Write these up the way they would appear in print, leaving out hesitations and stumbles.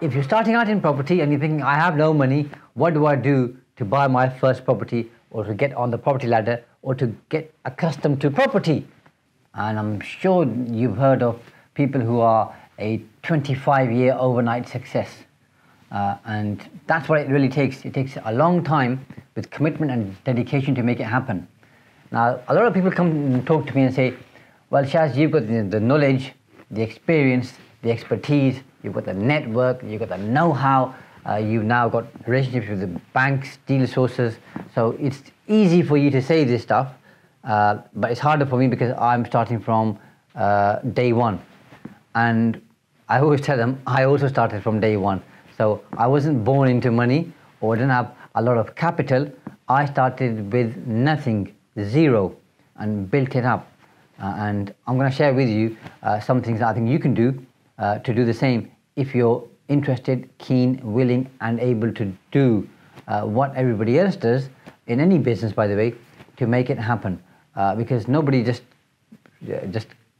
If you're starting out in property and you're thinking, I have no money, what do I do to buy my first property or to get on the property ladder or to get accustomed to property? And I'm sure you've heard of people who are a 25-year overnight success. And that's what it really takes. It takes a long time with commitment and dedication to make it happen. Now, a lot of people come and talk to me and say, well, Shaz, you've got the knowledge, the experience, the expertise, you've got the network, you've got the know-how, you've now got relationships with the banks, deal sources. So it's easy for you to say this stuff, but it's harder for me because I'm starting from day one. And I always tell them, I also started from day one. So I wasn't born into money or didn't have a lot of capital. I started with nothing, zero, and built it up. And I'm going to share with you some things that I think you can do to do the same if you're interested, keen, willing, and able to do what everybody else does in any business, by the way, to make it happen. Because nobody just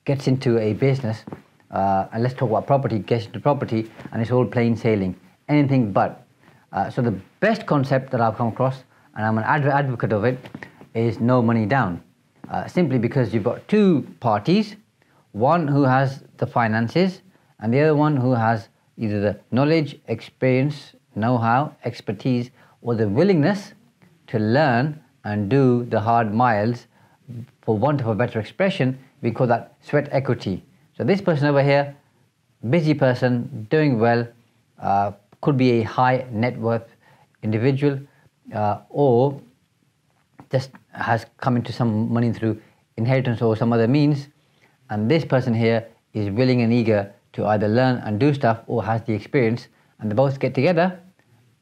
gets into a business. And let's talk about property, gets into property, and it's all plain sailing, anything but. So the best concept that I've come across, and I'm an advocate of it, is no money down. Simply because you've got two parties, one who has the finances, and the other one who has either the knowledge, experience, know-how, expertise, or the willingness to learn and do the hard miles. For want of a better expression, we call that sweat equity. So this person over here, busy person, doing well, could be a high net worth individual, or just has come into some money through inheritance or some other means. And this person here is willing and eager to either learn and do stuff or has the experience. And they both get together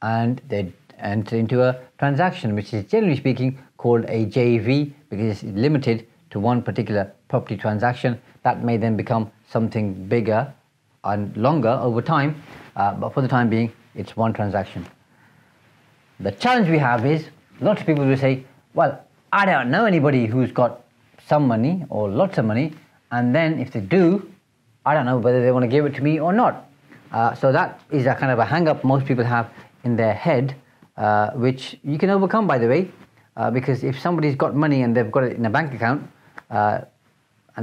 and they enter into a transaction, which is generally speaking called a JV because it's limited to one particular property transaction. That may then become something bigger and longer over time, but for the time being, it's one transaction. The challenge we have is, lots of people will say, well, I don't know anybody who's got some money or lots of money, and then if they do, I don't know whether they want to give it to me or not. So that is a kind of a hang-up most people have in their head, which you can overcome, by the way, because if somebody's got money and they've got it in a bank account, and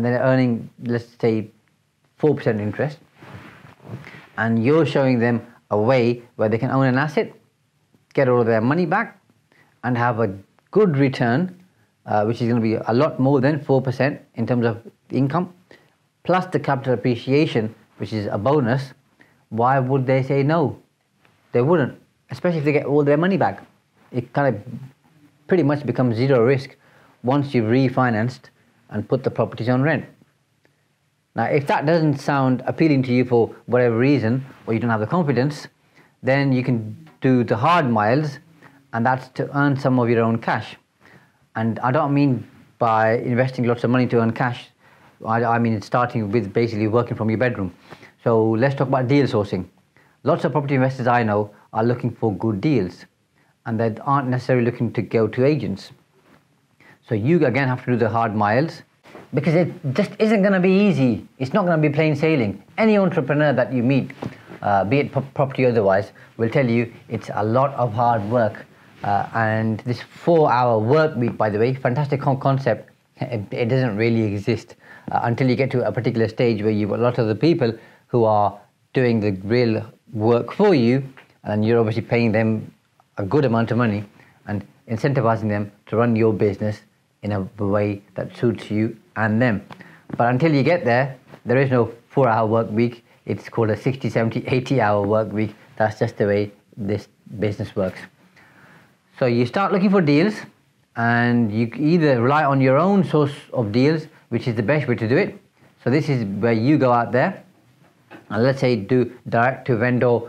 they're earning, let's say, 4% interest, and you're showing them a way where they can own an asset, get all of their money back, and have a good return, which is going to be a lot more than 4% in terms of income, plus the capital appreciation, which is a bonus. Why would they say no? They wouldn't, especially if they get all their money back. It kind of pretty much becomes zero risk once you've refinanced and put the properties on rent. Now, if that doesn't sound appealing to you for whatever reason, or you don't have the confidence, then you can do the hard miles, and that's to earn some of your own cash. And I don't mean by investing lots of money to earn cash. I mean starting with basically working from your bedroom. So let's talk about deal sourcing. Lots of property investors I know are looking for good deals, and they aren't necessarily looking to go to agents. So you again have to do the hard miles because it just isn't going to be easy. It's not going to be plain sailing. Any entrepreneur that you meet, be it property or otherwise, will tell you it's a lot of hard work. And this 4-hour work week, by the way, fantastic concept, it doesn't really exist until you get to a particular stage where you've got a lot of the people who are doing the real work for you, and you're obviously paying them a good amount of money and incentivizing them to run your business in a way that suits you and them. But until you get there, there is no 4-hour work week. It's called a 60, 70, 80-hour work week. That's just the way this business works. So you start looking for deals, and you either rely on your own source of deals, which is the best way to do it. So this is where you go out there And let's say do direct to vendor,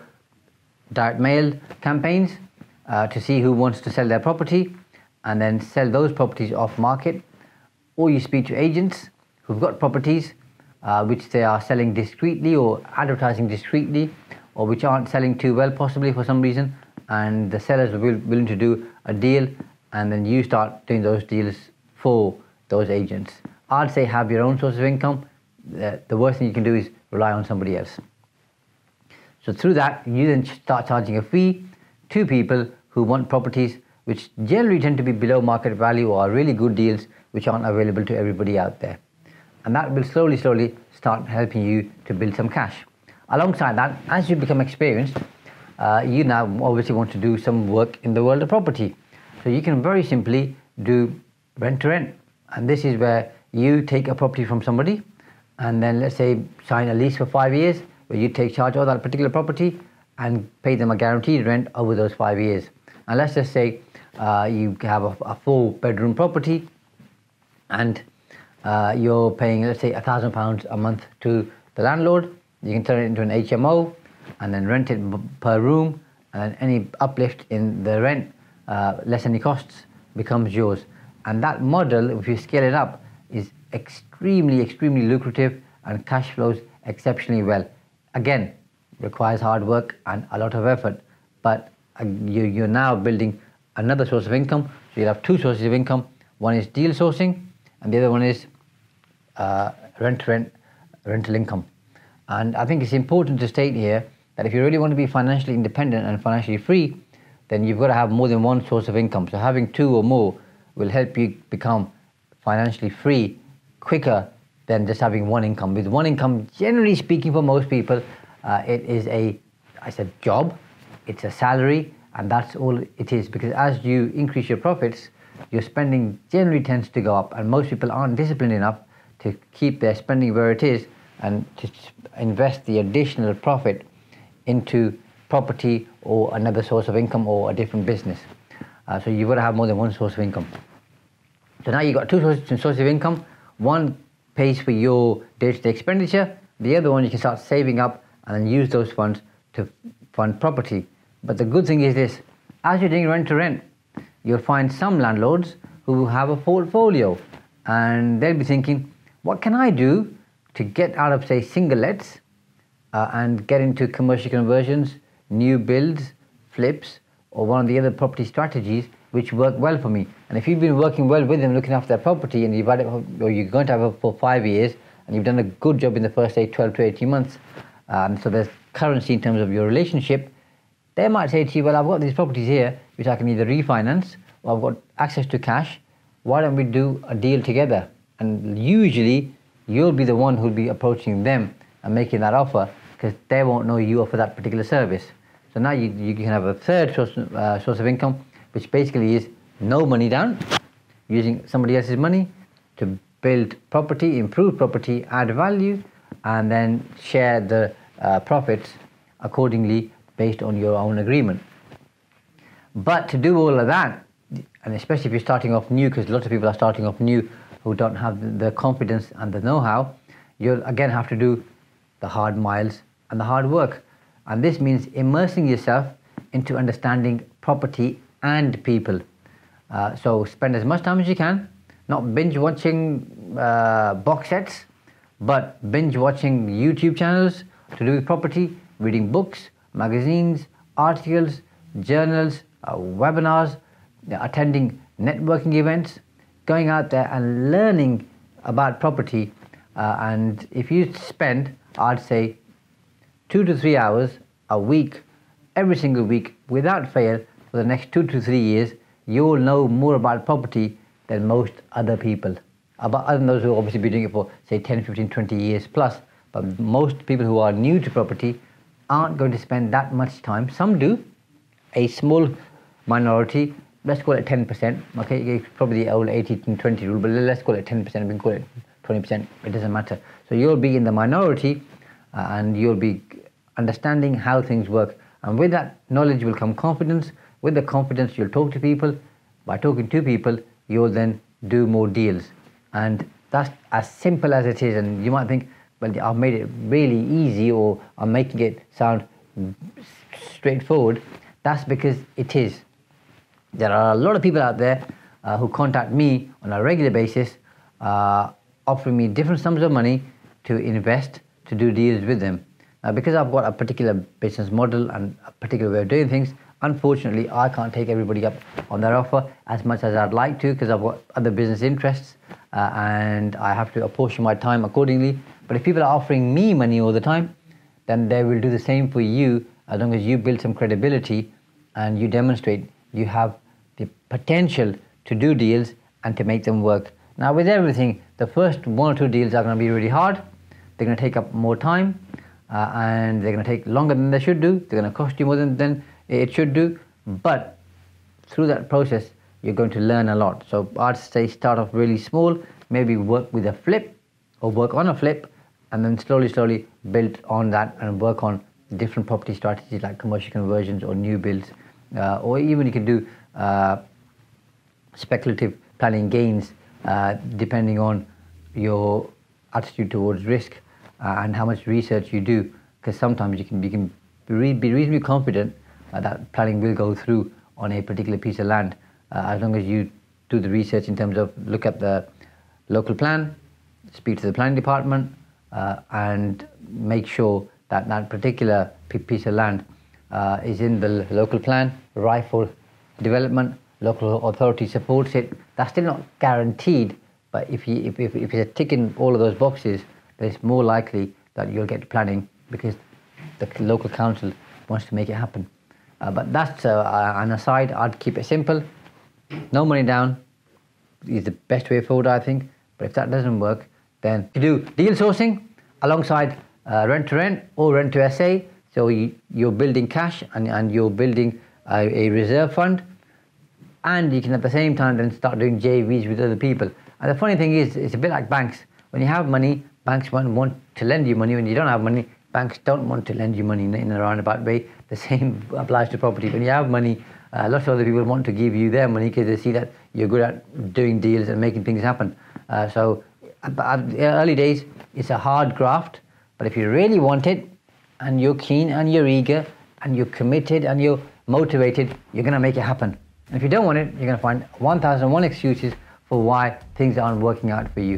direct mail campaigns to see who wants to sell their property and then sell those properties off market. Or you speak to agents who've got properties which they are selling discreetly or advertising discreetly, or which aren't selling too well possibly for some reason, and the sellers are willing to do a deal, and then you start doing those deals for those agents. I'd say have your own source of income. The worst thing you can do is rely on somebody else. So through that, you then start charging a fee to people who want properties which generally tend to be below market value or are really good deals which aren't available to everybody out there. And that will slowly start helping you to build some cash. Alongside that, as you become experienced, you now obviously want to do some work in the world of property. So you can very simply do rent to rent. And this is where you take a property from somebody and then let's say sign a lease for 5 years where you take charge of that particular property and pay them a guaranteed rent over those 5 years. And let's just say you have a 4-bedroom property and you're paying, let's say, £1,000 a month to the landlord. You can turn it into an HMO and then rent it per room, and any uplift in the rent, less any costs, becomes yours. And that model, if you scale it up, is extremely lucrative and cash flows exceptionally well. Again, requires hard work and a lot of effort, but you're now building another source of income. So you'll have two sources of income. One is deal sourcing and the other one is rental income. And I think it's important to state here that if you really want to be financially independent and financially free, then you've got to have more than one source of income. So having two or more will help you become financially free quicker than just having one income. With one income, generally speaking, for most people, it is a job, it's a salary, and that's all it is. Because as you increase your profits, your spending generally tends to go up, and most people aren't disciplined enough to keep their spending where it is and to invest the additional profit into property or another source of income or a different business. So you've got to have more than one source of income. So now you've got two sources of income. One pays for your day-to-day expenditure. The other one you can start saving up and use those funds to fund property. But the good thing is this, as you're doing rent to rent, you'll find some landlords who have a portfolio and they'll be thinking, what can I do to get out of, say, single lets and get into commercial conversions, new builds, flips, or one of the other property strategies which work well for me. And if you've been working well with them, looking after their property, and you've had it, or you're going to have it for 5 years, and you've done a good job in the first, say, 12 to 18 months, so there's currency in terms of your relationship, they might say to you, well, I've got these properties here, which I can either refinance, or I've got access to cash, why don't we do a deal together? And usually, you'll be the one who'll be approaching them and making that offer, because they won't know you offer that particular service. So now you can have a third source of income, which basically is no money down, using somebody else's money to build property, improve property, add value, and then share the profits accordingly based on your own agreement. But to do all of that, and especially if you're starting off new, because lots of people are starting off new who don't have the confidence and the know-how, you'll again have to do the hard miles and the hard work. And this means immersing yourself into understanding property and people. So spend as much time as you can, not binge watching box sets, but binge watching YouTube channels to do with property, reading books, magazines, articles, journals, webinars, attending networking events, going out there and learning about property. And if you spend, I'd say, 2 to 3 hours a week, every single week, without fail, for the next 2 to 3 years, you'll know more about property than most other people. Other than those who obviously be doing it for, say, 10, 15, 20 years plus. But most people who are new to property aren't going to spend that much time. Some do, a small minority, let's call it 10%, okay, it's probably the old 80-20 rule, but let's call it 10%, we can call it 20%, it doesn't matter. So you'll be in the minority and you'll be understanding how things work. And with that knowledge will come confidence. With the confidence, you'll talk to people. By talking to people, you'll then do more deals. And that's as simple as it is. And you might think, well, I've made it really easy, or I'm making it sound straightforward, that's because it is. There are a lot of people out there who contact me on a regular basis, offering me different sums of money to invest, to do deals with them. Now, because I've got a particular business model and a particular way of doing things, unfortunately, I can't take everybody up on their offer as much as I'd like to, because I've got other business interests and I have to apportion my time accordingly. But if people are offering me money all the time, then they will do the same for you, as long as you build some credibility and you demonstrate you have the potential to do deals and to make them work. Now, with everything, the first one or two deals are going to be really hard. They're going to take up more time and they're going to take longer than they should do. They're going to cost you more than it should do, but through that process, you're going to learn a lot. So I'd say start off really small, maybe work with a flip or work on a flip, and then slowly, slowly build on that and work on different property strategies like commercial conversions or new builds, or even you can do speculative planning gains, depending on your attitude towards risk and how much research you do, because sometimes you can be reasonably confident that planning will go through on a particular piece of land, as long as you do the research in terms of look at the local plan, speak to the planning department, and make sure that that particular piece of land is in the local plan, ripe for development, local authority supports it. That's still not guaranteed, but if you're ticking all of those boxes, then it's more likely that you'll get planning, because the local council wants to make it happen. But that's an aside. I'd keep it simple. No money down is the best way forward, I think. But if that doesn't work, then you do deal sourcing alongside rent to rent or rent to SA. So you're building cash and you're building a reserve fund, and you can at the same time then start doing JVs with other people. And the funny thing is, it's a bit like banks. When you have money, banks won't want to lend you money. When you don't have money, banks don't want to lend you money in a roundabout way. The same applies to property. When you have money, lots of other people want to give you their money because they see that you're good at doing deals and making things happen. So in the early days, it's a hard graft, but if you really want it and you're keen and you're eager and you're committed and you're motivated, you're going to make it happen. And if you don't want it, you're going to find 1,001 excuses for why things aren't working out for you.